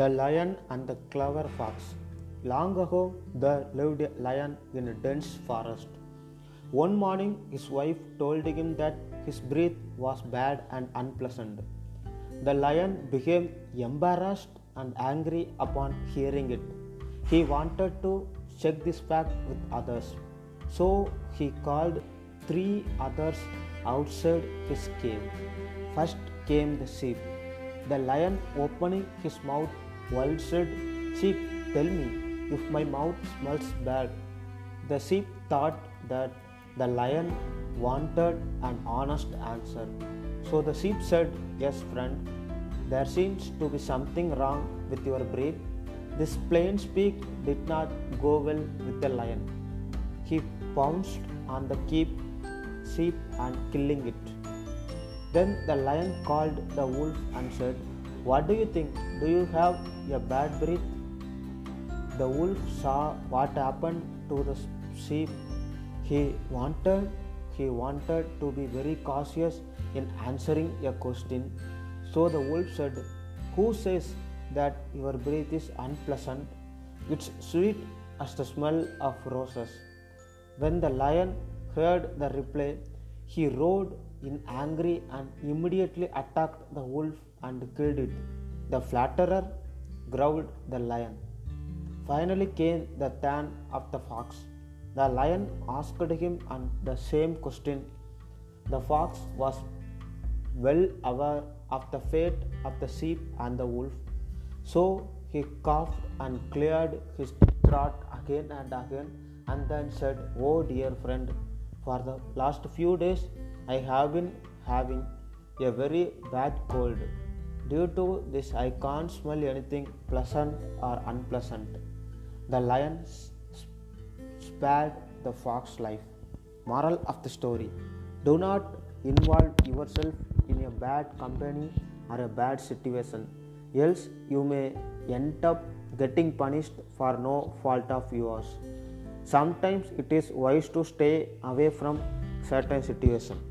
The Lion and the Clever Fox. Long ago, there lived a lion in a dense forest. One morning, his wife told him that his breath was bad and unpleasant. The lion became embarrassed and angry upon hearing it. He wanted to check this fact with others, so he called three others outside his cave. First came the sheep. The lion, opening his mouth wide, said, "Sheep, tell me if my mouth smells bad." The sheep thought that the lion wanted an honest answer. So the sheep said, "Yes, friend, there seems to be something wrong with your breath." This plain speak did not go well with the lion. He pounced on the sheep and killing it. Then the lion called the wolf and said, "What do you think? Do you have a bad breath?" The wolf saw what happened to the sheep. He wanted to be very cautious in answering a question. So the wolf said, "Who says that your breath is unpleasant? It's sweet as the smell of roses." When the lion heard the reply, he roared in angry and immediately attacked the wolf and killed it. "The flatterer," growled the lion. Finally came the turn of the fox. The lion asked him the same question. The fox was well aware of the fate of the sheep and the wolf, so he coughed and cleared his throat again and again, and then said, "Oh dear friend, for the last few days I have been having a very bad cold. Due to this, I can't smell anything pleasant or unpleasant." The lion spared the fox's life. Moral of the story: do not involve yourself in a bad company or a bad situation, else you may end up getting punished for no fault of yours. Sometimes it is wise to stay away from certain situations.